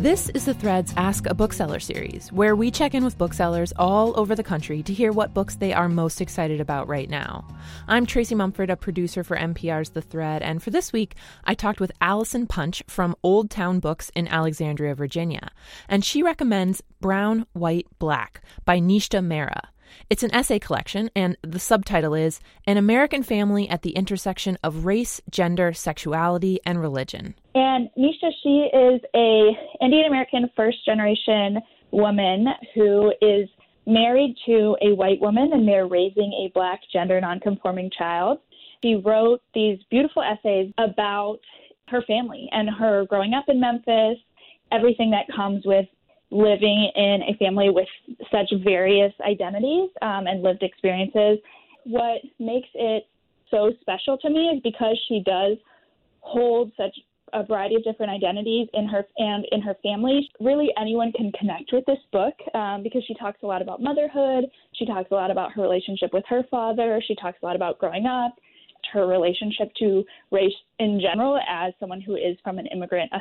This is The Thread's Ask a Bookseller series, where we check in with booksellers all over the country to hear what books they are most excited about right now. I'm Tracy Mumford, a producer for NPR's The Thread, and for this week, I talked with Allison Punch from Old Town Books in Alexandria, Virginia, and she recommends Brown, White, Black by Nishta Mehra. It's an essay collection, and the subtitle is An American Family at the Intersection of Race, Gender, Sexuality, and Religion. And Nishta, she is an Indian-American first-generation woman who is married to a white woman, and they're raising a Black gender nonconforming child. She wrote these beautiful essays about her family and her growing up in Memphis, everything that comes with living in a family with such various identities and lived experiences. What makes it so special to me is because she does hold such a variety of different identities in her family. Really, anyone can connect with this book because she talks a lot about motherhood. She talks a lot about her relationship with her father. She talks a lot about growing up, her relationship to race in general as someone who is from a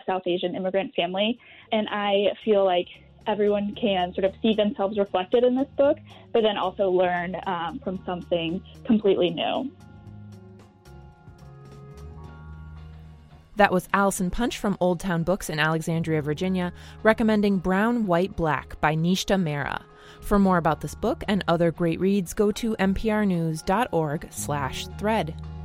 South Asian immigrant family. And I feel like everyone can sort of see themselves reflected in this book, but then also learn from something completely new. That was Allison Punch from Old Town Books in Alexandria, Virginia, recommending Brown, White, Black by Nishta Mehra. For more about this book and other great reads, go to mprnews.org/thread.